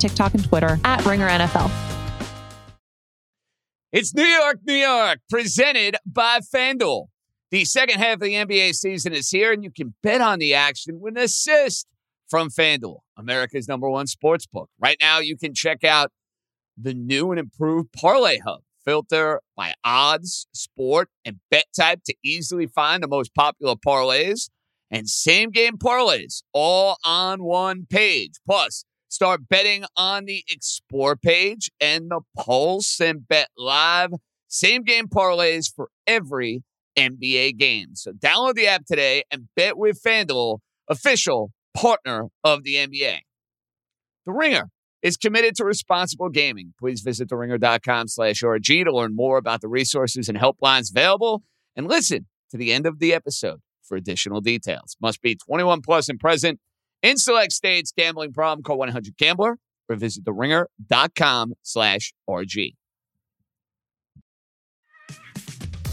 TikTok, and Twitter at Ringer NFL. It's New York, New York, presented by FanDuel. The second half of the NBA season is here, and you can bet on the action with an assist from FanDuel, America's #1 sportsbook. Right now, you can check out the new and improved Parlay Hub. Filter by odds, sport, and bet type to easily find the most popular parlays and same-game parlays all on one page. Plus, start betting on the Explore page and the Pulse and Bet Live same-game parlays for every NBA game. So download the app today and bet with FanDuel, official partner of the NBA. The Ringer is committed to responsible gaming. Please visit theringer.com/RG to learn more about the resources and helplines available, and listen to the end of the episode for additional details. Must be 21 plus and present in select states. Gambling problem, call 1-800-GAMBLER or visit theringer.com/RG.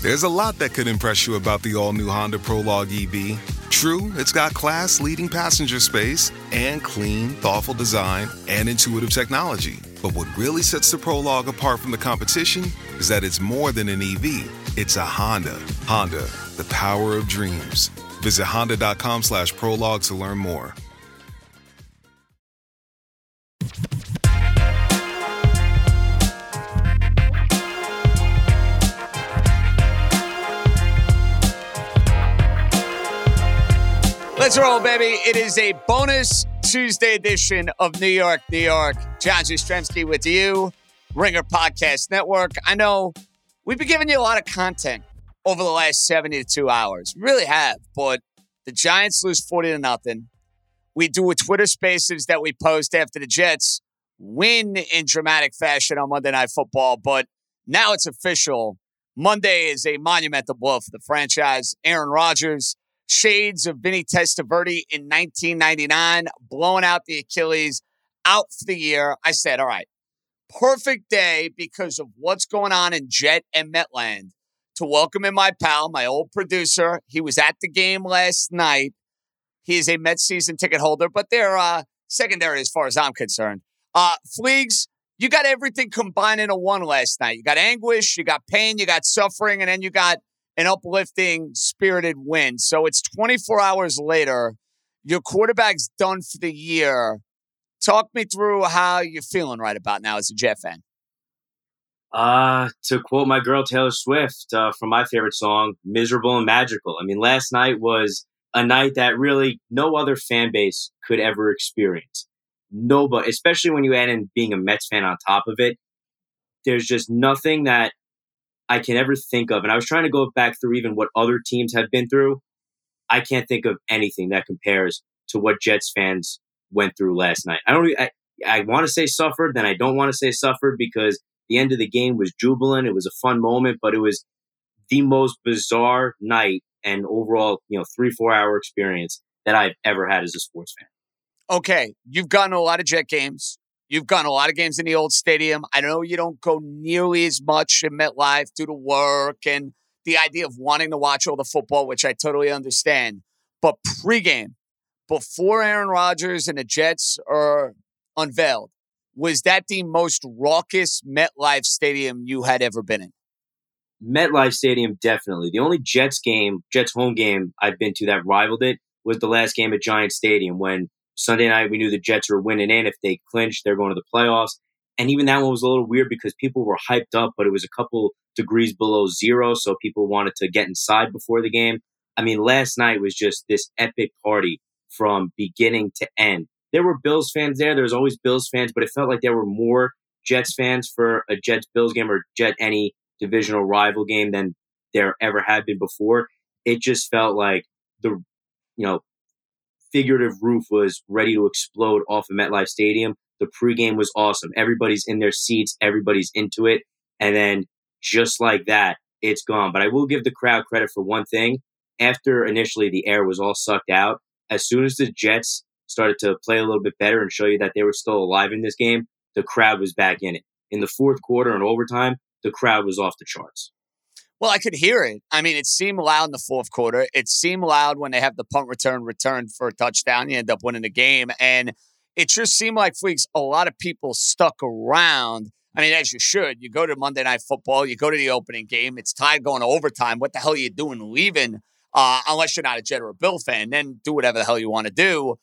There's a lot that could impress you about the all-new Honda Prologue EV. True, it's got class-leading passenger space and clean, thoughtful design and intuitive technology. But what really sets the Prologue apart from the competition is that it's more than an EV. It's a Honda. Honda, the power of dreams. Visit honda.com/prologue to learn more. Let's roll, baby. It is a bonus Tuesday edition of New York, New York. John Jastrzemski with you, Ringer Podcast Network. I know we've been giving you a lot of content over the last 72 hours. We really have, but the Giants lose 40-0. We do a Twitter Spaces that we post after the Jets win in dramatic fashion on Monday Night Football, but now it's official. Monday is a monumental blow for the franchise. Aaron Rodgers, shades of Vinny Testaverde in 1999, blowing out the Achilles, out for the year. I said, all right, perfect day because of what's going on in Jet and Metland to welcome in my pal, my old producer. He was at the game last night. He is a Mets season ticket holder, but they're secondary as far as I'm concerned. Fliegs, you got everything combined into one last night. You got anguish, you got pain, you got suffering, and then you got an uplifting, spirited win. So it's 24 hours later. Your quarterback's done for the year. Talk me through how you're feeling right about now as a Jet fan. To quote my girl Taylor Swift from my favorite song, miserable and magical. I mean, last night was a night that really no other fan base could ever experience. Nobody, especially when you add in being a Mets fan on top of it. There's just nothing that I can ever think of. And I was trying to go back through even what other teams have been through. I can't think of anything that compares to what Jets fans went through last night. I want to say suffered, then I don't want to say suffered, because the end of the game was jubilant. It was a fun moment, but it was the most bizarre night and overall, 3-4 hour experience that I've ever had as a sports fan. Okay. You've gone to a lot of Jet games. You've gone a lot of games in the old stadium. I know you don't go nearly as much in MetLife due to work and the idea of wanting to watch all the football, which I totally understand. But pregame, before Aaron Rodgers and the Jets are unveiled, was that the most raucous MetLife stadium you had ever been in? MetLife Stadium, definitely. The only Jets home game I've been to that rivaled it was the last game at Giants Stadium when Sunday night, we knew the Jets were winning in. If they clinched, they're going to the playoffs. And even that one was a little weird because people were hyped up, but it was a couple degrees below zero, so people wanted to get inside before the game. I mean, last night was just this epic party from beginning to end. There were Bills fans there. There was always Bills fans, but it felt like there were more Jets fans for a Jets-Bills game or any divisional rival game than there ever had been before. It just felt like the, figurative roof was ready to explode off of MetLife Stadium. The pregame was awesome. Everybody's in their seats. Everybody's into it. And then just like that, it's gone. But I will give the crowd credit for one thing. After initially the air was all sucked out, as soon as the Jets started to play a little bit better and show you that they were still alive in this game, the crowd was back in it. In the fourth quarter and overtime, the crowd was off the charts. Well, I could hear it. I mean, it seemed loud in the fourth quarter. It seemed loud when they have the punt return for a touchdown. You end up winning the game. And it just seemed like, Fleeks, a lot of people stuck around. I mean, as you should. You go to Monday Night Football. You go to the opening game. It's tied going to overtime. What the hell are you doing leaving? Unless you're not a Jet or a Bill fan, then do whatever the hell you want to do.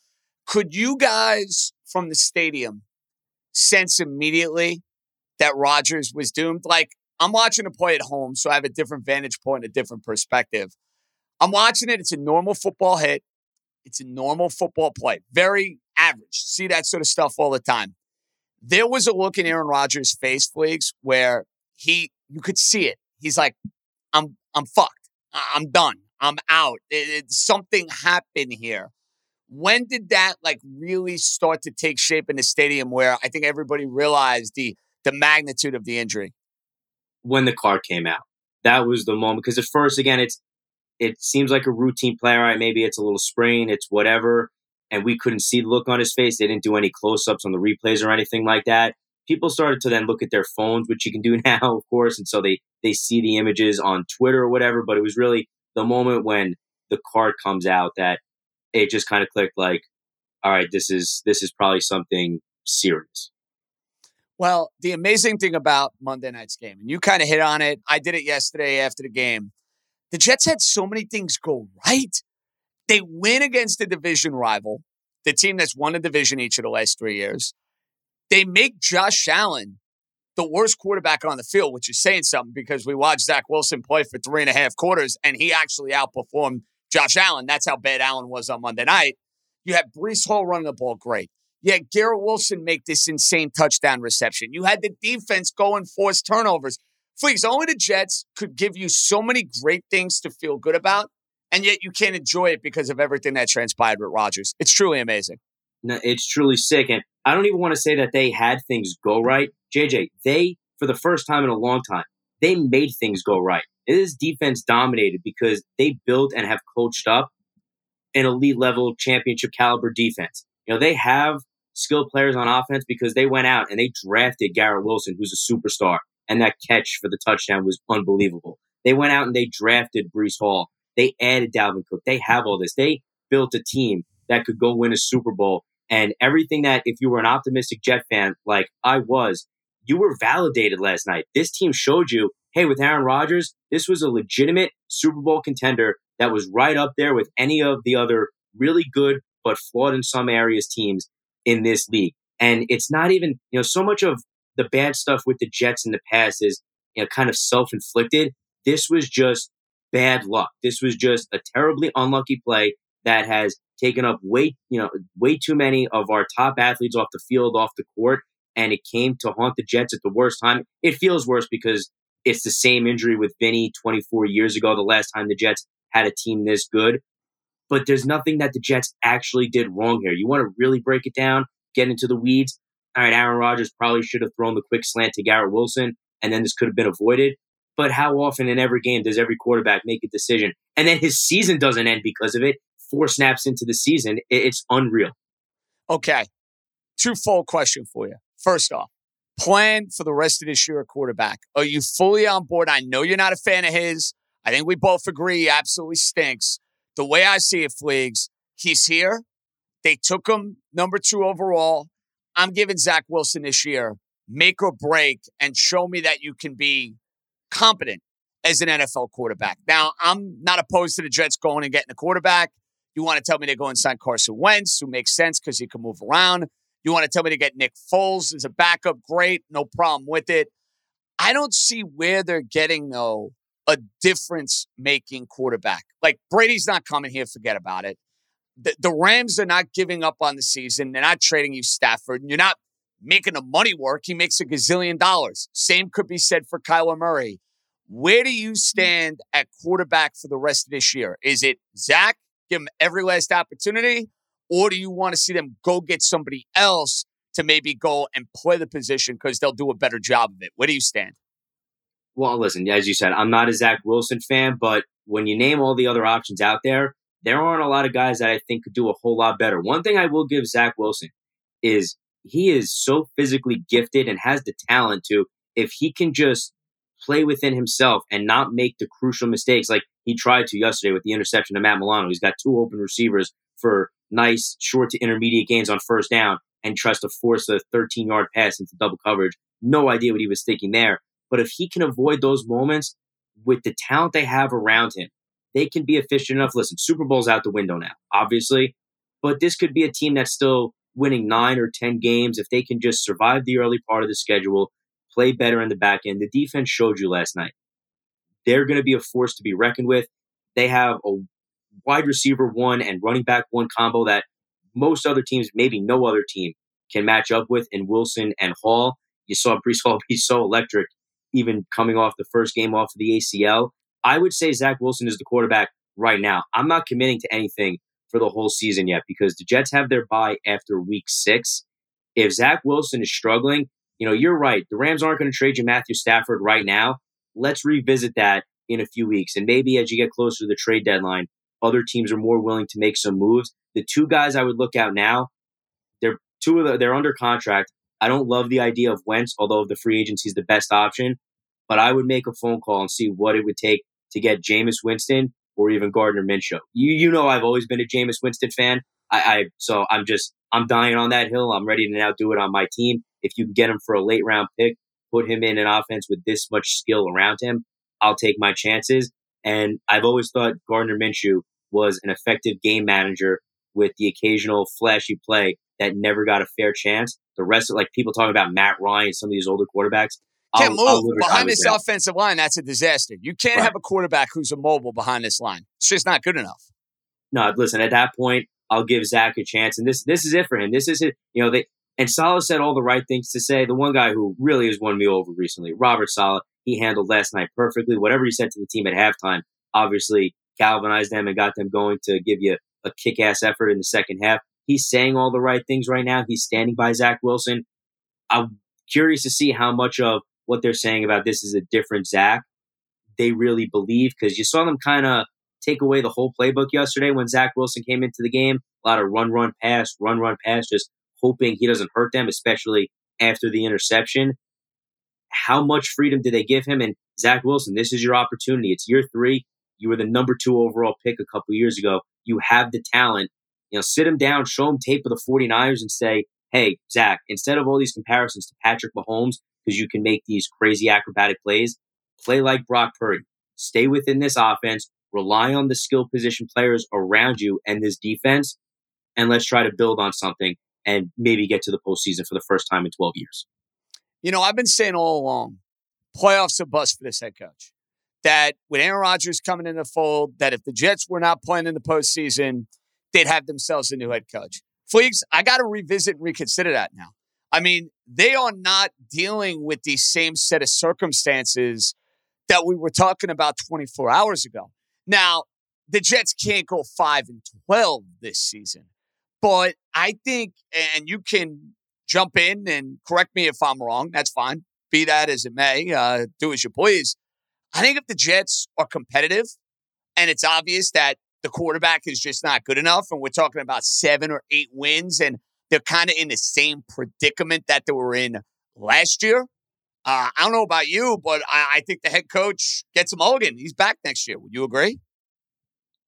Could you guys from the stadium sense immediately that Rodgers was doomed? Like, I'm watching the play at home, so I have a different vantage point, a different perspective. I'm watching it. It's a normal football hit. It's a normal football play. Very average. See that sort of stuff all the time. There was a look in Aaron Rodgers' face, Fleeks, where you could see it. He's like, I'm fucked. I'm done. I'm out. Something happened here. When did that really start to take shape in the stadium where I think everybody realized the magnitude of the injury? When the card came out. That was the moment. Because at first, again, it seems like a routine play, right? Maybe it's a little sprain, it's whatever. And we couldn't see the look on his face. They didn't do any close-ups on the replays or anything like that. People started to then look at their phones, which you can do now, of course. And so they see the images on Twitter or whatever. But it was really the moment when the card comes out that it just kind of clicked like, all right, this is probably something serious. Well, the amazing thing about Monday night's game, and you kind of hit on it. I did it yesterday after the game. The Jets had so many things go right. They win against the division rival, the team that's won a division each of the last 3 years. They make Josh Allen the worst quarterback on the field, which is saying something because we watched Zach Wilson play for 3.5 quarters, and he actually outperformed Josh Allen. That's how bad Allen was on Monday night. You had Breece Hall running the ball great. You had Garrett Wilson make this insane touchdown reception. You had the defense go and force turnovers. Fleeks, only the Jets could give you so many great things to feel good about, and yet you can't enjoy it because of everything that transpired with Rodgers. It's truly amazing. No, it's truly sick, and I don't even want to say that they had things go right. JJ, they, for the first time in a long time, they made things go right. This defense dominated because they built and have coached up an elite level championship caliber defense. You know, they have skilled players on offense because they went out and they drafted Garrett Wilson, who's a superstar, and that catch for the touchdown was unbelievable. They went out and they drafted Breece Hall. They added Dalvin Cook. They have all this. They built a team that could go win a Super Bowl. And everything that, if you were an optimistic Jet fan like I was, you were validated last night. This team showed you, hey, with Aaron Rodgers, this was a legitimate Super Bowl contender that was right up there with any of the other really good but flawed in some areas teams in this league. And it's not even, so much of the bad stuff with the Jets in the past is, kind of self-inflicted. This was just bad luck. This was just a terribly unlucky play that has taken up way too many of our top athletes off the field, off the court, and it came to haunt the Jets at the worst time. It feels worse because it's the same injury with Vinny 24 years ago, the last time the Jets had a team this good. But there's nothing that the Jets actually did wrong here. You want to really break it down, get into the weeds. All right, Aaron Rodgers probably should have thrown the quick slant to Garrett Wilson, and then this could have been avoided. But how often in every game does every quarterback make a decision? And then his season doesn't end because of it. 4 snaps into the season. It's unreal. Okay. Twofold question for you. First off, plan for the rest of this year at quarterback. Are you fully on board? I know you're not a fan of his. I think we both agree he absolutely stinks. The way I see it, Fleeks, he's here. They took him number 2 overall. I'm giving Zach Wilson this year. Make or break and show me that you can be competent as an NFL quarterback. Now, I'm not opposed to the Jets going and getting a quarterback. You want to tell me to go and sign Carson Wentz, who makes sense because he can move around. You want to tell me to get Nick Foles as a backup? Great. No problem with it. I don't see where they're getting, though, a difference-making quarterback. Like, Brady's not coming here. Forget about it. The Rams are not giving up on the season. They're not trading you Stafford. You're not making the money work. He makes a gazillion dollars. Same could be said for Kyler Murray. Where do you stand at quarterback for the rest of this year? Is it Zach? Give him every last opportunity? Or do you want to see them go get somebody else to maybe go and play the position because they'll do a better job of it? Where do you stand? Well, listen, as you said, I'm not a Zach Wilson fan, but when you name all the other options out there, there aren't a lot of guys that I think could do a whole lot better. One thing I will give Zach Wilson is he is so physically gifted and has the talent to, if he can just play within himself and not make the crucial mistakes like he tried to yesterday with the interception of Matt Milano. He's got two open receivers for nice short to intermediate gains on first down and tries to force a 13-yard pass into double coverage. No idea what he was thinking there. But if he can avoid those moments with the talent they have around him, they can be efficient enough. Listen, Super Bowl's out the window now, obviously. But this could be a team that's still winning 9 or 10 games if they can just survive the early part of the schedule, play better in the back end. The defense showed you last night. They're going to be a force to be reckoned with. They have a wide receiver one and running back one combo that most other teams, maybe no other team, can match up with in Wilson and Hall. You saw Breece Hall be so electric, even coming off the first game off of the ACL. I would say Zach Wilson is the quarterback right now. I'm not committing to anything for the whole season yet because the Jets have their bye after week 6. If Zach Wilson is struggling, you know, you're right. The Rams aren't going to trade you Matthew Stafford right now. Let's revisit that in a few weeks. And maybe as you get closer to the trade deadline, other teams are more willing to make some moves. The two guys I would look out now, they're under contract. I don't love the idea of Wentz, although the free agency is the best option. But I would make a phone call and see what it would take to get Jameis Winston or even Gardner Minshew. You know I've always been a Jameis Winston fan. So I'm dying on that hill. I'm ready to now do it on my team. If you can get him for a late round pick, put him in an offense with this much skill around him, I'll take my chances. And I've always thought Gardner Minshew was an effective game manager with the occasional flashy play that never got a fair chance. The rest of, like, people talking about Matt Ryan, some of these older quarterbacks. Can't move. Behind this offensive line, that's a disaster. You can't have a quarterback who's immobile behind this line. It's just not good enough. No, listen, at that point, I'll give Zach a chance. And this is it for him. This is it. You know, and Saleh said all the right things to say. The one guy who really has won me over recently, Robert Saleh, he handled last night perfectly. Whatever he said to the team at halftime, obviously galvanized them and got them going to give you a kick-ass effort in the second half. He's saying all the right things right now. He's standing by Zach Wilson. I'm curious to see how much of what they're saying about this is a different Zach they really believe, because you saw them kind of take away the whole playbook yesterday when Zach Wilson came into the game. A lot of run, pass, just hoping he doesn't hurt them, especially after the interception. How much freedom did they give him? And Zach Wilson, this is your opportunity. It's year 3. You were the number 2 overall pick a couple years ago. You have the talent. You know, sit him down, show him tape of the 49ers and say, hey, Zach, instead of all these comparisons to Patrick Mahomes, because you can make these crazy acrobatic plays, play like Brock Purdy. Stay within this offense. Rely on the skill position players around you and this defense, and let's try to build on something and maybe get to the postseason for the first time in 12 years. You know, I've been saying all along, playoffs are bust for this head coach. That with Aaron Rodgers coming in the fold, that if the Jets were not playing in the postseason, they'd have themselves a new head coach. Fleegs, I got to revisit and reconsider that now. I mean, they are not dealing with the same set of circumstances that we were talking about 24 hours ago. Now, the Jets can't go 5-12 this season, but I think, and you can jump in and correct me if I'm wrong, that's fine, be that as it may, do as you please. I think if the Jets are competitive and it's obvious that the quarterback is just not good enough, and we're talking about 7 or 8 wins, and they're kind of in the same predicament that they were in last year. I don't know about you, but I think the head coach gets a mulligan. He's back next year. Would you agree?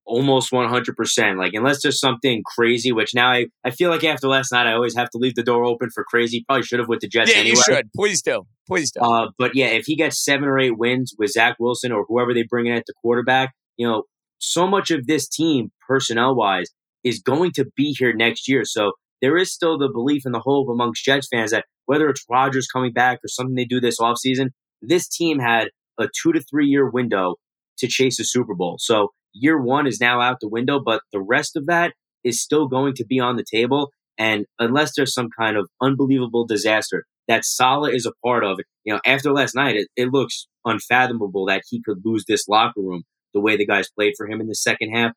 Almost 100%. Like, unless there's something crazy, which now I feel like after last night, I always have to leave the door open for crazy. Probably should have with the Jets anyway. Yeah, you should. Please do. Please do. But yeah, if he gets 7 or 8 wins with Zach Wilson or whoever they bring in at the quarterback, you know, so much of this team, personnel-wise, is going to be here next year. So there is still the belief and the hope amongst Jets fans that whether it's Rodgers coming back or something they do this offseason, this team had a 2 to 3 year window to chase a Super Bowl. So year 1 is now out the window, but the rest of that is still going to be on the table. And unless there's some kind of unbelievable disaster that Saleh is a part of, you know, after last night, it looks unfathomable that he could lose this locker room the way the guys played for him in the second half,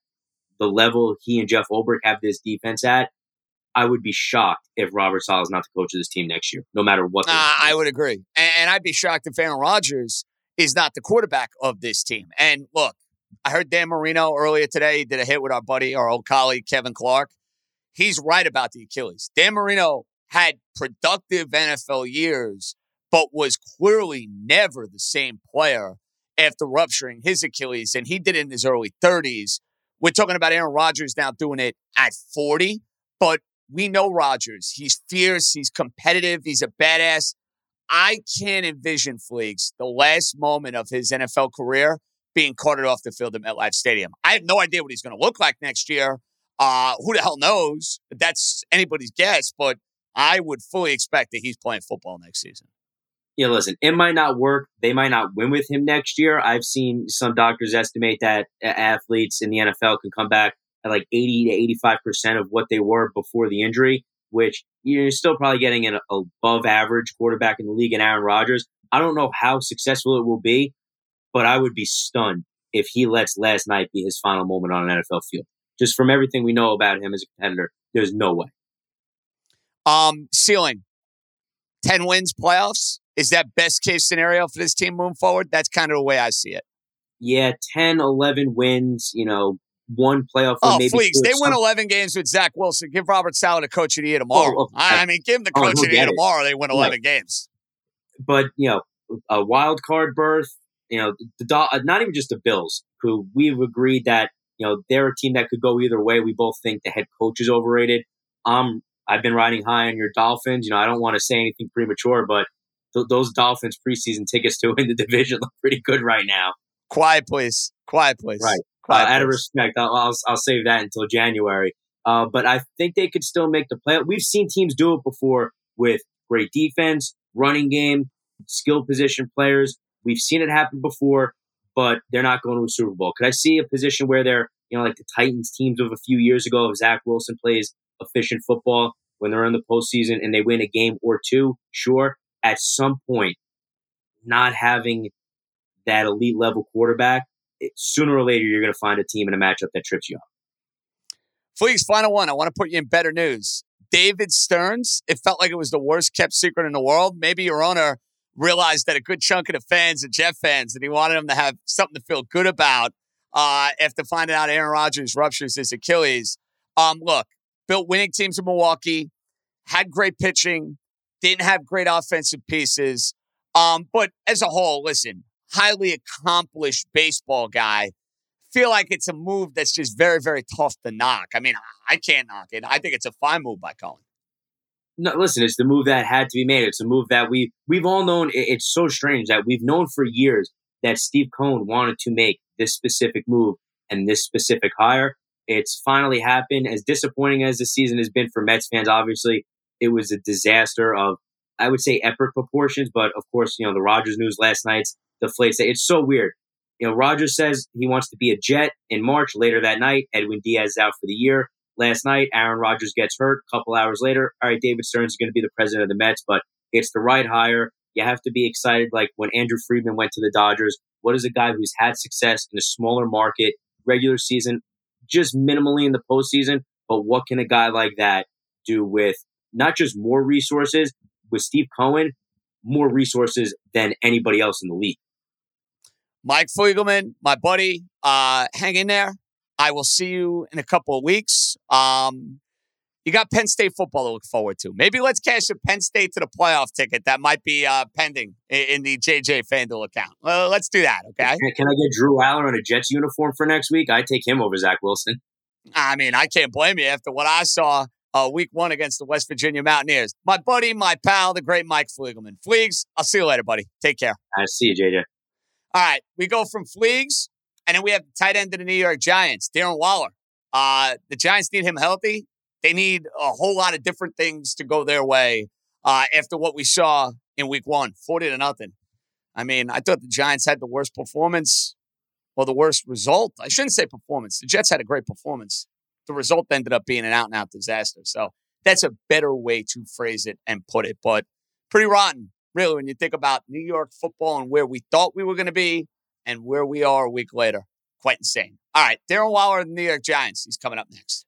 the level he and Jeff Ulbrich have this defense at. I would be shocked if Robert Saleh is not the coach of this team next year, no matter what. I would agree. And I'd be shocked if Aaron Rodgers is not the quarterback of this team. And look, I heard Dan Marino earlier today. He did a hit with our buddy, our old colleague, Kevin Clark. He's right about the Achilles. Dan Marino had productive NFL years, but was clearly never the same player after rupturing his Achilles. And he did it in his early 30s. We're talking about Aaron Rodgers now doing it at 40, but we know Rodgers. He's fierce. He's competitive. He's a badass. I can't envision Fleegs the last moment of his NFL career being carted off the field at MetLife Stadium. I have no idea what he's going to look like next year. Who the hell knows? That's anybody's guess, but I would fully expect that he's playing football next season. Yeah, listen, it might not work. They might not win with him next year. I've seen some doctors estimate that athletes in the NFL can come back at like 80 to 85% of what they were before the injury, which you're still probably getting an above average quarterback in the league in Aaron Rodgers. I don't know how successful it will be, but I would be stunned if he lets last night be his final moment on an NFL field. Just from everything we know about him as a competitor, there's no way. Ceiling. 10 wins playoffs. Is that best case scenario for this team moving forward? That's kind of the way I see it. Yeah, 10, 11 wins, you know, one playoff. Oh, maybe Fleegs, they win 11 games with Zach Wilson. Give Robert Saleh the coach of the year tomorrow. I mean, give him the coach of the year tomorrow. They win 11 games. But, you know, a wild card berth, you know, not even just the Bills, who we've agreed that, you know, they're a team that could go either way. We both think the head coach is overrated. I've been riding high on your Dolphins. You know, I don't want to say anything premature, but those Dolphins preseason tickets to win the division look pretty good right now. Quiet, please. Right. Out of respect, I'll save that until January. But I think they could still make the playoff. We've seen teams do it before with great defense, running game, skill position players. We've seen it happen before, but they're not going to a Super Bowl. Could I see a position where they're, you know, like the Titans teams of a few years ago, if Zach Wilson plays efficient football when they're in the postseason and they win a game or two? Sure. At some point, not having that elite level quarterback, sooner or later, you're going to find a team in a matchup that trips you up. Fleegs, final one. I want to put you in better news. David Stearns, it felt like it was the worst kept secret in the world. Maybe your owner realized that a good chunk of the fans are Jet fans, and he wanted them to have something to feel good about after finding out Aaron Rodgers ruptures his Achilles. Look, built winning teams in Milwaukee, had great pitching, didn't have great offensive pieces. But as a whole, listen, highly accomplished baseball guy. Feel like it's a move that's just very, very tough to knock. I mean, I can't knock it. I think it's a fine move by Cohen. No, listen, it's the move that had to be made. It's a move that we've all known. It's so strange that we've known for years that Steve Cohen wanted to make this specific move and this specific hire. It's finally happened. As disappointing as the season has been for Mets fans, obviously, it was a disaster of, I would say, epic proportions. But of course, you know, the Rodgers news last night's deflates it. It's so weird. You know, Rodgers says he wants to be a Jet in March. Later that night, Edwin Diaz is out for the year. Last night, Aaron Rodgers gets hurt. A couple hours later, all right, David Stearns is going to be the president of the Mets, but it's the right hire. You have to be excited. Like when Andrew Friedman went to the Dodgers, what is a guy who's had success in a smaller market, regular season, just minimally in the postseason? But what can a guy like that do with not just more resources, with Steve Cohen, more resources than anybody else in the league? Mike Fliegelman, my buddy, hang in there. I will see you in a couple of weeks. You got Penn State football to look forward to. Maybe let's cash a Penn State to the playoff ticket that might be pending in the JJ FanDuel account. Let's do that, okay? Can I get Drew Aller in a Jets uniform for next week? I'd take him over Zach Wilson. I mean, I can't blame you after what I saw week one against the West Virginia Mountaineers. My buddy, my pal, the great Mike Fliegelman. Fleegs, I'll see you later, buddy. Take care. I see you, JJ. All right, we go from Fleegs, and then we have the tight end of the New York Giants, Darren Waller. The Giants need him healthy. They need a whole lot of different things to go their way after what we saw in week one, 40-0. I mean, I thought the Giants had the worst performance, or the worst result. I shouldn't say performance. The Jets had a great performance. The result ended up being an out-and-out disaster. So that's a better way to phrase it and put it. But pretty rotten, really, when you think about New York football and where we thought we were going to be and where we are a week later. Quite insane. All right, Darren Waller of the New York Giants. He's coming up next.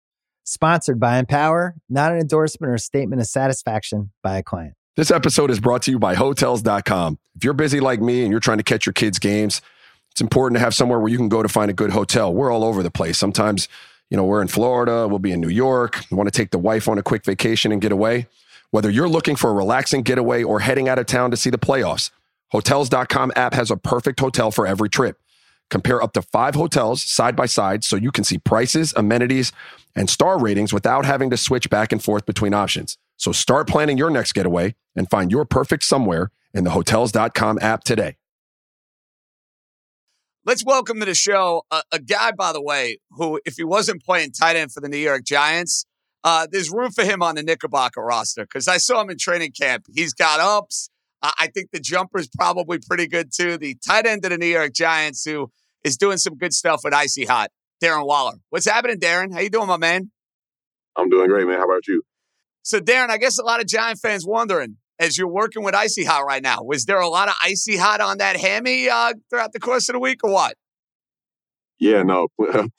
Sponsored by Empower, not an endorsement or statement of satisfaction by a client. This episode is brought to you by Hotels.com. If you're busy like me and you're trying to catch your kids' games, it's important to have somewhere where you can go to find a good hotel. We're all over the place. Sometimes, you know, we're in Florida, we'll be in New York. We want to take the wife on a quick vacation and get away. Whether you're looking for a relaxing getaway or heading out of town to see the playoffs, Hotels.com app has a perfect hotel for every trip. Compare up to 5 hotels side by side so you can see prices, amenities, and star ratings without having to switch back and forth between options. So start planning your next getaway and find your perfect somewhere in the Hotels.com app today. Let's welcome to the show a guy, by the way, who, if he wasn't playing tight end for the New York Giants, there's room for him on the Knickerbocker roster because I saw him in training camp. He's got ups. I think the jumper is probably pretty good, too. The tight end of the New York Giants, who is doing some good stuff with Icy Hot, Darren Waller. What's happening, Darren? How you doing, my man? I'm doing great, man. How about you? So, Darren, I guess a lot of Giant fans wondering, as you're working with Icy Hot right now, was there a lot of Icy Hot on that hammy throughout the course of the week or what? Yeah, no,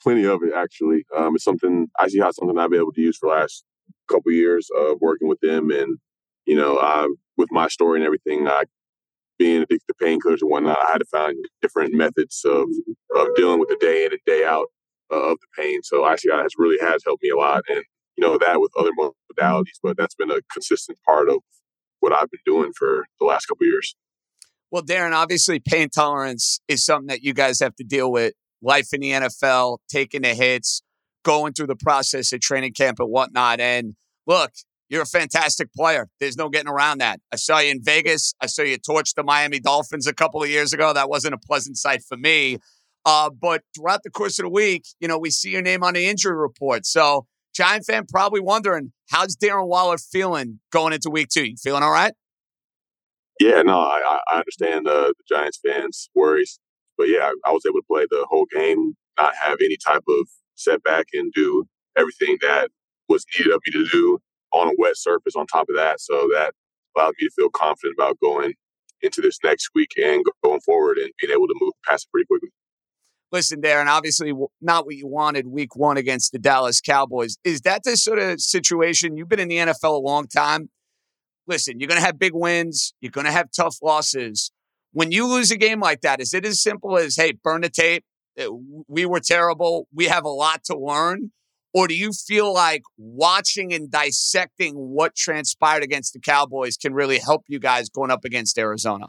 plenty of it, actually. It's something, Icy Hot, something I've been able to use for the last couple of years of working with them. And, you know, with my story and everything, being addicted to painkillers and whatnot, I had to find different methods of dealing with the day in and day out of the pain. So Icy Hot has helped me a lot. And, you know, that with other modalities, but that's been a consistent part of what I've been doing for the last couple of years. Well, Darren, obviously pain tolerance is something that you guys have to deal with. Life in the NFL, taking the hits, going through the process of training camp and whatnot. And look, you're a fantastic player. There's no getting around that. I saw you in Vegas. I saw you torch the Miami Dolphins a couple of years ago. That wasn't a pleasant sight for me. But throughout the course of the week, you know, we see your name on the injury report. So Giant fan probably wondering, how's Darren Waller feeling going into week 2? You feeling all right? Yeah, no, I understand the Giants fans' worries. But yeah, I was able to play the whole game, not have any type of setback and do everything that was needed of me to do on a wet surface on top of that. So that allowed me to feel confident about going into this next week and going forward and being able to move past it pretty quickly. Listen, Darren, obviously not what you wanted week 1 against the Dallas Cowboys. Is that the sort of situation? You've been in the NFL a long time. Listen, you're going to have big wins. You're going to have tough losses. When you lose a game like that, is it as simple as, hey, burn the tape? We were terrible. We have a lot to learn. Or do you feel like watching and dissecting what transpired against the Cowboys can really help you guys going up against Arizona?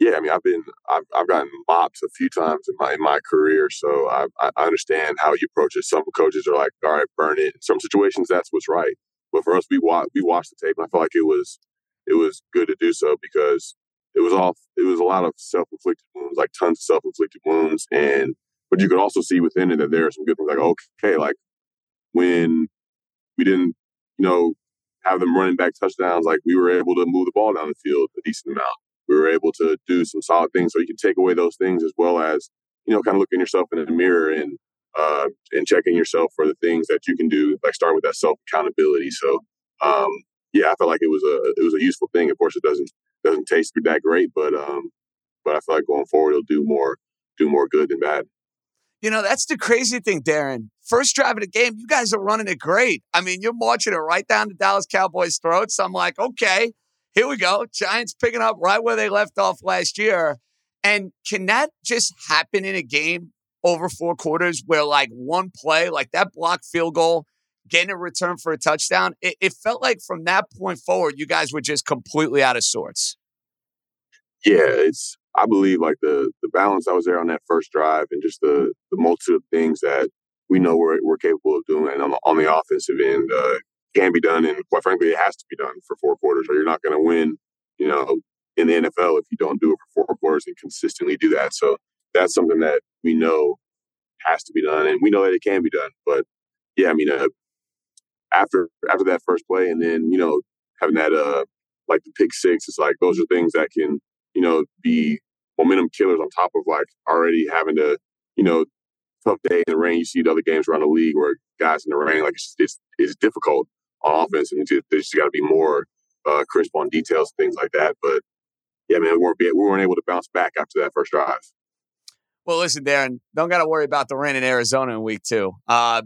Yeah, I mean, I've gotten mopped a few times in my career, so I understand how you approach it. Some coaches are like, "All right, burn it." In some situations, that's what's right. But for us, we watched the tape, and I felt like it was good to do so because it was a lot of self-inflicted wounds, like tons of self-inflicted wounds, and. But you could also see within it that there are some good things like, okay, like when we didn't, you know, have them running back touchdowns, like we were able to move the ball down the field a decent amount. We were able to do some solid things. So you can take away those things as well as, you know, kind of looking yourself in the mirror and checking yourself for the things that you can do, like starting with that self-accountability. So, yeah, I felt like it was a useful thing. Of course, it doesn't taste that great, but I feel like going forward, it'll do more good than bad. You know, that's the crazy thing, Darren. First drive of the game, you guys are running it great. I mean, you're marching it right down the Dallas Cowboys' throats. I'm like, okay, here we go. Giants picking up right where they left off last year. And can that just happen in a game over 4 quarters where, like, one play, like that blocked field goal, getting a return for a touchdown? It felt like from that point forward, you guys were just completely out of sorts. Yeah, I believe like the balance that was there on that first drive and just the multitude of things that we know we're capable of doing and on the offensive end can be done. And quite frankly, it has to be done for 4 quarters or you're not going to win, you know, in the NFL if you don't do it for 4 quarters and consistently do that. So that's something that we know has to be done and we know that it can be done. But yeah, I mean, after that first play, and then, you know, having that like the pick six, it's like those are things that can, you know, be momentum killers on top of like already having to, you know, tough day in the rain. You see the other games around the league where guys in the rain, like it's difficult on offense, and there's got to be more crisp on details, things like that. But yeah, man, we weren't able to bounce back after that first drive. Well, listen, Darren, don't got to worry about the rain in Arizona in week two.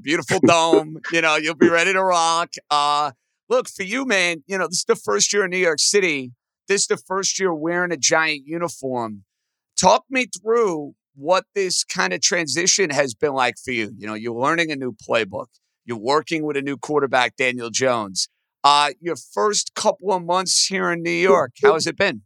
Beautiful dome, you know, you'll be ready to rock. Look, for you, man, you know, this is the first year in New York City. This is the first year wearing a Giant uniform. Talk me through what this kind of transition has been like for you. You know, you're learning a new playbook. You're working with a new quarterback, Daniel Jones. Your first couple of months here in New York, how has it been?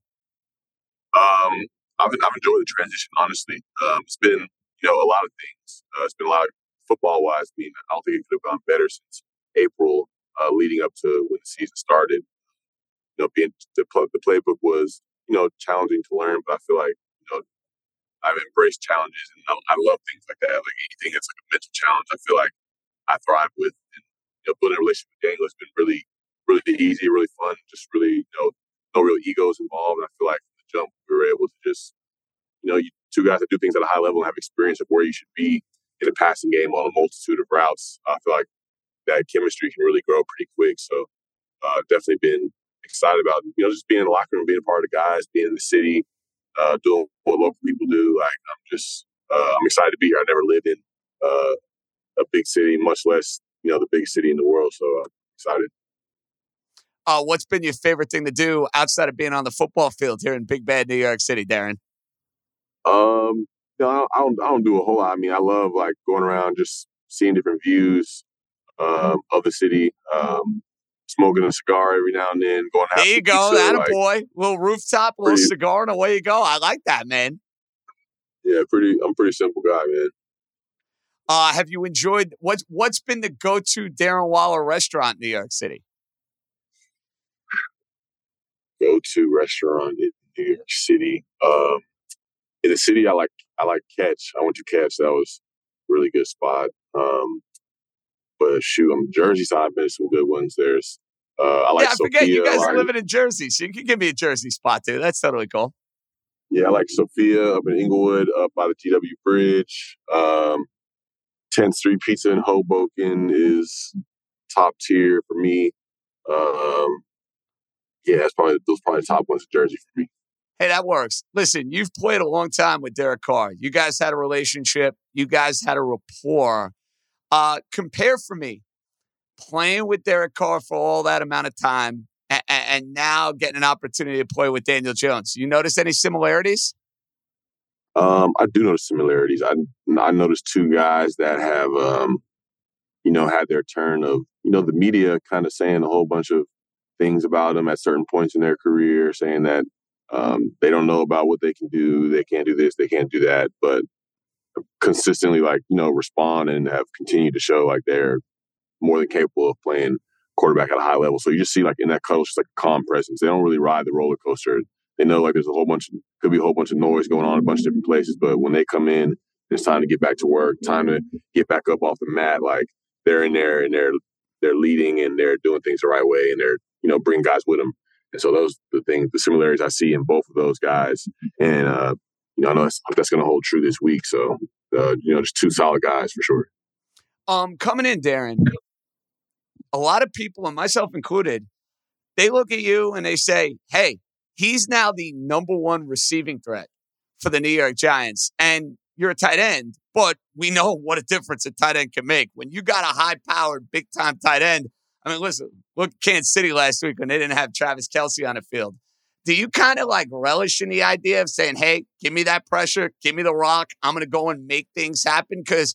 I've enjoyed the transition, honestly. It's been, you know, a lot of things. It's been a lot of football-wise. I mean, I don't think it could have gone better since April leading up to when the season started. You know, being the playbook was, you know, challenging to learn, but I feel like, you know, I've embraced challenges, and I love things like that. Like anything that's like a mental challenge, I feel like I thrive with. And, you know, building a relationship with Daniel has been really, really easy, really fun, just really, you know, no real egos involved. And I feel like jump, we were able to just, you know, you two guys that do things at a high level and have experience of where you should be in a passing game on a multitude of routes. I feel like that chemistry can really grow pretty quick. So definitely been excited about, you know, just being in the locker room, being a part of the guys, being in the city, doing what local people do. Like, I'm excited to be here. I never lived in a big city, much less, you know, the biggest city in the world. So I'm excited. What's been your favorite thing to do outside of being on the football field here in Big Bad New York City, Darren? No, I don't do a whole lot. I mean, I love like going around, just seeing different views of the city, smoking a cigar every now and then. Going out there, you go, pizza, attaboy. Little rooftop, little cigar, and away you go. I like that, man. Yeah, I'm a pretty simple guy, man. Have you enjoyed what's been the go-to Darren Waller restaurant in New York City? Go-to restaurant in New York City. In the city, I like Catch. I went to Catch. That was a really good spot. But shoot, on the Jersey side, I've been to some good ones. There's I like Sophia. Yeah, I forget you guys are living in Jersey, so you can give me a Jersey spot, dude. That's totally cool. Yeah, I like Sophia up in Inglewood, up by the TW Bridge. 10th Street Pizza in Hoboken is top tier for me. Yeah, those probably the top ones in Jersey for me. Hey, that works. Listen, you've played a long time with Derek Carr. You guys had a relationship. You guys had a rapport. Compare for me, playing with Derek Carr for all that amount of time and now getting an opportunity to play with Daniel Jones. You notice any similarities? I do notice similarities. I noticed two guys that have, you know, had their turn of, you know, the media kind of saying a whole bunch of things about them at certain points in their career, saying that they don't know about what they can do. They can't do this. They can't do that. But consistently, like, you know, respond and have continued to show like they're more than capable of playing quarterback at a high level. So you just see like in that coach, just like a calm presence. They don't really ride the roller coaster. They know like there's could be a whole bunch of noise going on in a bunch of different places. But when they come in, it's time to get back to work, time to get back up off the mat. Like they're in there and they're leading and they're doing things the right way and they're, you know, bring guys with them. And so those are the things, the similarities I see in both of those guys. And, you know, I know that's going to hold true this week. So, you know, just two solid guys for sure. Coming in, Darren, a lot of people, and myself included, they look at you and they say, hey, he's now the number one receiving threat for the New York Giants. And you're a tight end, but we know what a difference a tight end can make. When you got a high-powered, big-time tight end, I mean, listen, look at Kansas City last week when they didn't have Travis Kelce on the field. Do you kind of like relish in the idea of saying, hey, give me that pressure, give me the rock, I'm going to go and make things happen? Because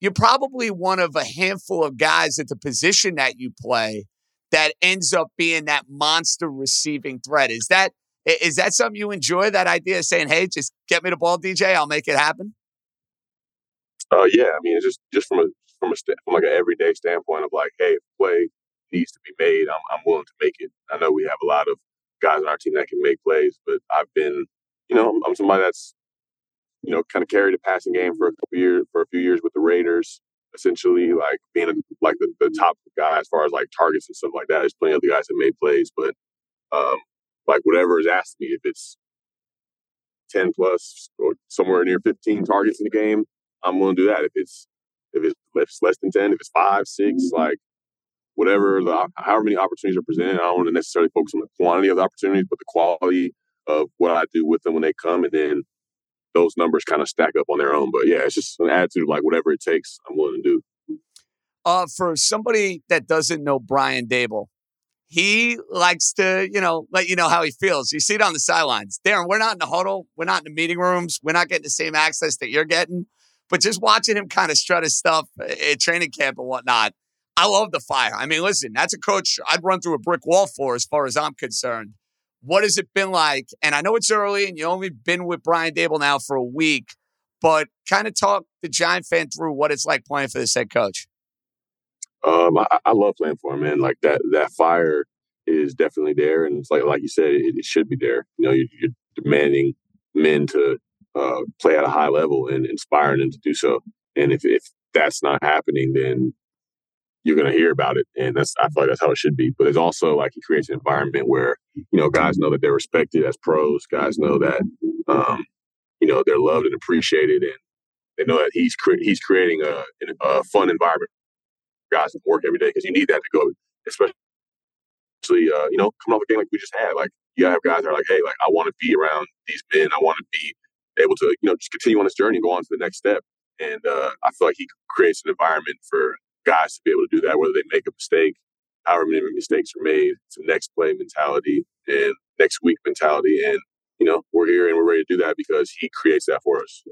you're probably one of a handful of guys at the position that you play that ends up being that monster receiving threat. Is that something you enjoy, that idea of saying, hey, just get me the ball, DJ, I'll make it happen? Yeah, I mean, it's just from an everyday standpoint of like, hey, play needs to be made, I'm willing to make it. I know we have a lot of guys on our team that can make plays, but I've been, you know, I'm somebody that's, you know, kind of carried a passing game for a few years with the Raiders. essentially, like being like the top guy as far as like targets and stuff like that. There's plenty of other guys that made plays, but like whatever is asked me, if it's 10 plus or somewhere near 15 targets in the game, I'm willing to do that. If it's less than 10, if it's 5, 6, like whatever, however many opportunities are presented, I don't want to necessarily focus on the quantity of the opportunities, but the quality of what I do with them when they come, and then those numbers kind of stack up on their own. But yeah, it's just an attitude of like whatever it takes, I'm willing to do. For somebody that doesn't know Brian Dable, he likes to, you know, let you know how he feels. You see it on the sidelines. Darren, we're not in the huddle. We're not in the meeting rooms. We're not getting the same access that you're getting. But just watching him kind of strut his stuff at training camp and whatnot, I love the fire. I mean, listen, that's a coach I'd run through a brick wall for as far as I'm concerned. What has it been like? And I know it's early and you've only been with Brian Dable now for a week, but kind of talk the Giant fan through what it's like playing for this head coach. I love playing for him, man. Like that fire is definitely there. And it's like you said, it should be there. You know, you're demanding men to play at a high level and inspiring them to do so. And if that's not happening, then you're going to hear about it. And I feel like that's how it should be. But it's also like he creates an environment where, you know, guys know that they're respected as pros. Guys know that, you know, they're loved and appreciated. And they know that he's creating a fun environment. Guys at work every day, because you need that to go, especially you know, coming off a game like we just had. Like you gotta have guys that are like, hey, like I want to be around these men. I want to be able to, you know, just continue on this journey and go on to the next step. And I feel like he creates an environment for guys to be able to do that, whether they make a mistake, however many mistakes are made. It's a next play mentality and next week mentality. And you know, we're here and we're ready to do that because he creates that for us.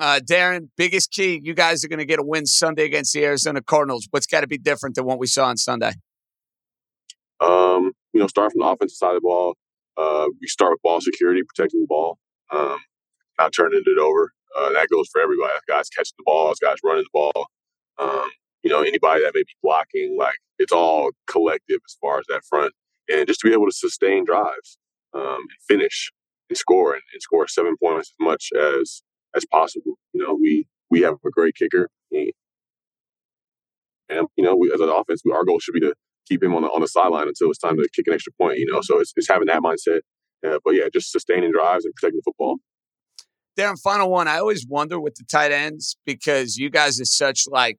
Darren, biggest key, you guys are going to get a win Sunday against the Arizona Cardinals. What's got to be different than what we saw on Sunday? You know, start from the offensive side of the ball. We start with ball security, protecting the ball, not turning it over. That goes for everybody. Guys catching the ball, guys running the ball. You know, anybody that may be blocking, like it's all collective as far as that front. And just to be able to sustain drives and finish and score and score 7 points as much as possible. You know, we have a great kicker. And, you know, as an offense, our goal should be to keep him on the sideline until it's time to kick an extra point, you know. So it's having that mindset. But, yeah, just sustaining drives and protecting football. Darren, final one. I always wonder with the tight ends because you guys are such, like,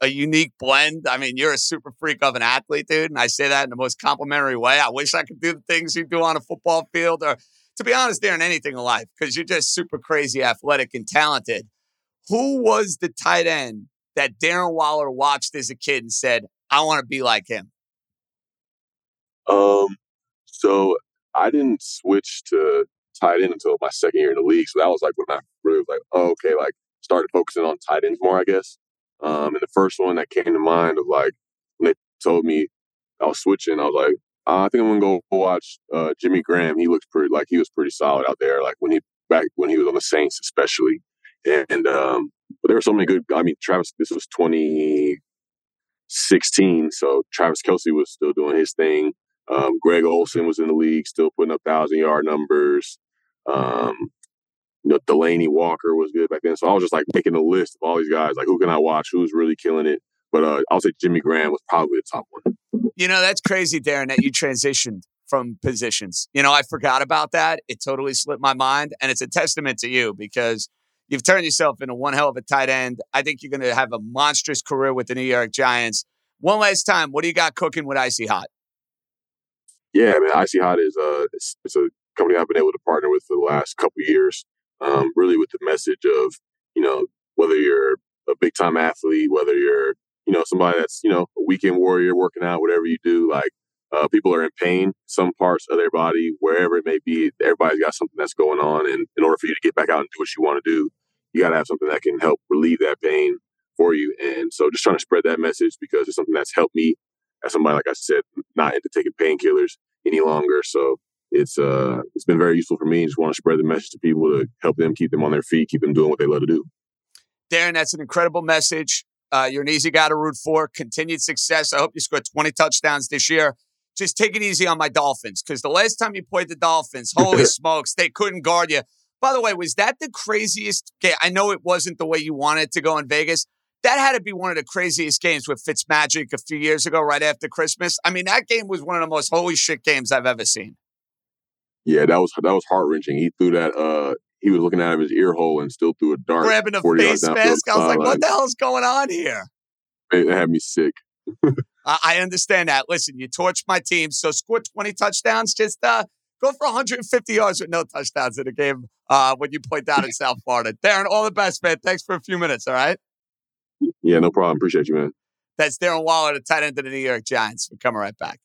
a unique blend. I mean, you're a super freak of an athlete, dude. And I say that in the most complimentary way. I wish I could do the things you do on a football field or – to be honest, Darren, anything in life, because you're just super crazy athletic and talented. Who was the tight end that Darren Waller watched as a kid and said, I want to be like him? So I didn't switch to tight end until my second year in the league. So that was like when I really was like, oh, okay, like started focusing on tight ends more, I guess. And the first one that came to mind of like, when they told me I was switching, I was like, I think I'm gonna go watch Jimmy Graham. He looks pretty like he was pretty solid out there. Like when he was on the Saints, especially. And but there were so many good. I mean, Travis. This was 2016, so Travis Kelce was still doing his thing. Greg Olsen was in the league, still putting up 1,000-yard numbers. You know, Delaney Walker was good back then. So I was just like making a list of all these guys, like who can I watch, who's really killing it. But I'll say Jimmy Graham was probably the top one. You know, that's crazy, Darren, that you transitioned from positions. You know, I forgot about that. It totally slipped my mind. And it's a testament to you because you've turned yourself into one hell of a tight end. I think you're going to have a monstrous career with the New York Giants. One last time, what do you got cooking with Icy Hot? Yeah, I mean, Icy Hot is it's a company I've been able to partner with for the last couple of years, really with the message of, you know, whether you're a big-time athlete, whether you're you know, somebody that's, you know, a weekend warrior working out, whatever you do, like people are in pain, some parts of their body, wherever it may be, everybody's got something that's going on. And in order for you to get back out and do what you want to do, you got to have something that can help relieve that pain for you. And so just trying to spread that message because it's something that's helped me as somebody, like I said, not into taking painkillers any longer. So it's been very useful for me. Just want to spread the message to people to help them keep them on their feet, keep them doing what they love to do. Darren, that's an incredible message. You're an easy guy to root for. Continued success. I hope you score 20 touchdowns this year. Just take it easy on my Dolphins because the last time you played the Dolphins, holy smokes, they couldn't guard you. By the way, was that the craziest game? I know it wasn't the way you wanted it to go in Vegas. That had to be one of the craziest games with Fitzmagic a few years ago, right after Christmas. I mean, that game was one of the most holy shit games I've ever seen. Yeah, that was heart-wrenching. He threw that, he was looking out of his ear hole and still threw a dart. Grabbing a face mask. I was like, what the hell's going on here? It had me sick. I understand that. Listen, you torched my team, so score 20 touchdowns. Just go for 150 yards with no touchdowns in a game when you play down in South Florida. Darren, all the best, man. Thanks for a few minutes, all right? Yeah, no problem. Appreciate you, man. That's Darren Waller, the tight end of the New York Giants. We're coming right back.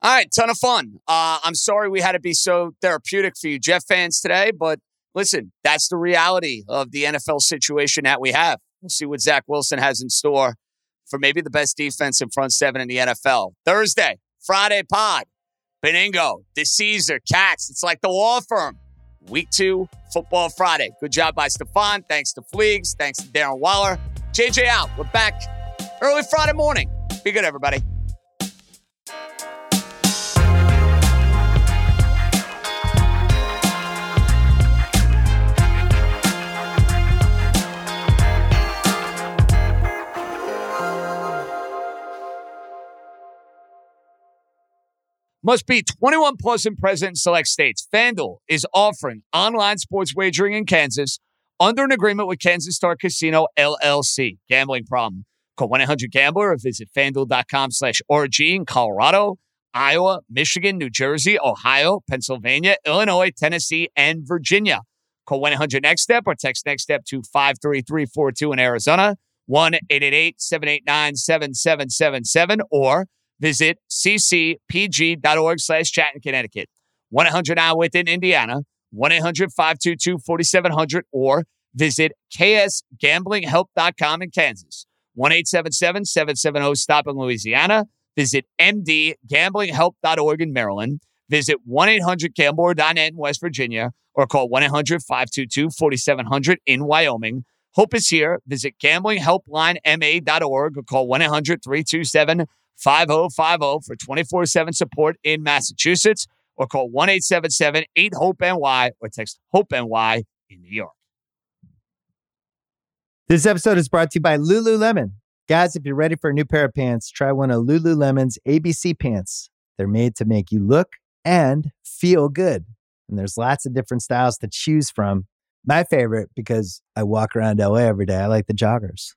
All right, ton of fun. I'm sorry we had to be so therapeutic for you Jet fans today, but listen, that's the reality of the NFL situation that we have. We'll see what Zach Wilson has in store for maybe the best defense in front seven in the NFL. Thursday, Friday pod, Beningo, DeCesar, Katz. It's like the law firm. Week 2, Football Friday. Good job by Stefan. Thanks to Fleegs. Thanks to Darren Waller. JJ out. We're back early Friday morning. Be good, everybody. Must be 21 plus and present in select states. FanDuel is offering online sports wagering in Kansas under an agreement with Kansas Star Casino, LLC. Gambling problem? Call 1-800-GAMBLER or visit FanDuel.com/RG in Colorado, Iowa, Michigan, New Jersey, Ohio, Pennsylvania, Illinois, Tennessee, and Virginia. Call 1-800-NEXT-STEP or text NEXT-STEP to 53342 in Arizona, 1-888-789-7777 or visit ccpg.org/chat in Connecticut, 1-800-NOW within Indiana, 1-800-522-4700, or visit ksgamblinghelp.com in Kansas, 1-877-770-STOP in Louisiana, visit mdgamblinghelp.org in Maryland, visit 1-800-GAMBLER.net in West Virginia, or call 1-800-522-4700 in Wyoming. Hope is here. Visit gamblinghelplinema.org or call 1-800-327-5050 for 24/7 support in Massachusetts, or call 1-877-8-HOPE-NY or text HOPE-NY in New York. This episode is brought to you by Lululemon. Guys, if you're ready for a new pair of pants, try one of Lululemon's ABC pants. They're made to make you look and feel good. And there's lots of different styles to choose from. My favorite, because I walk around LA every day, I like the joggers.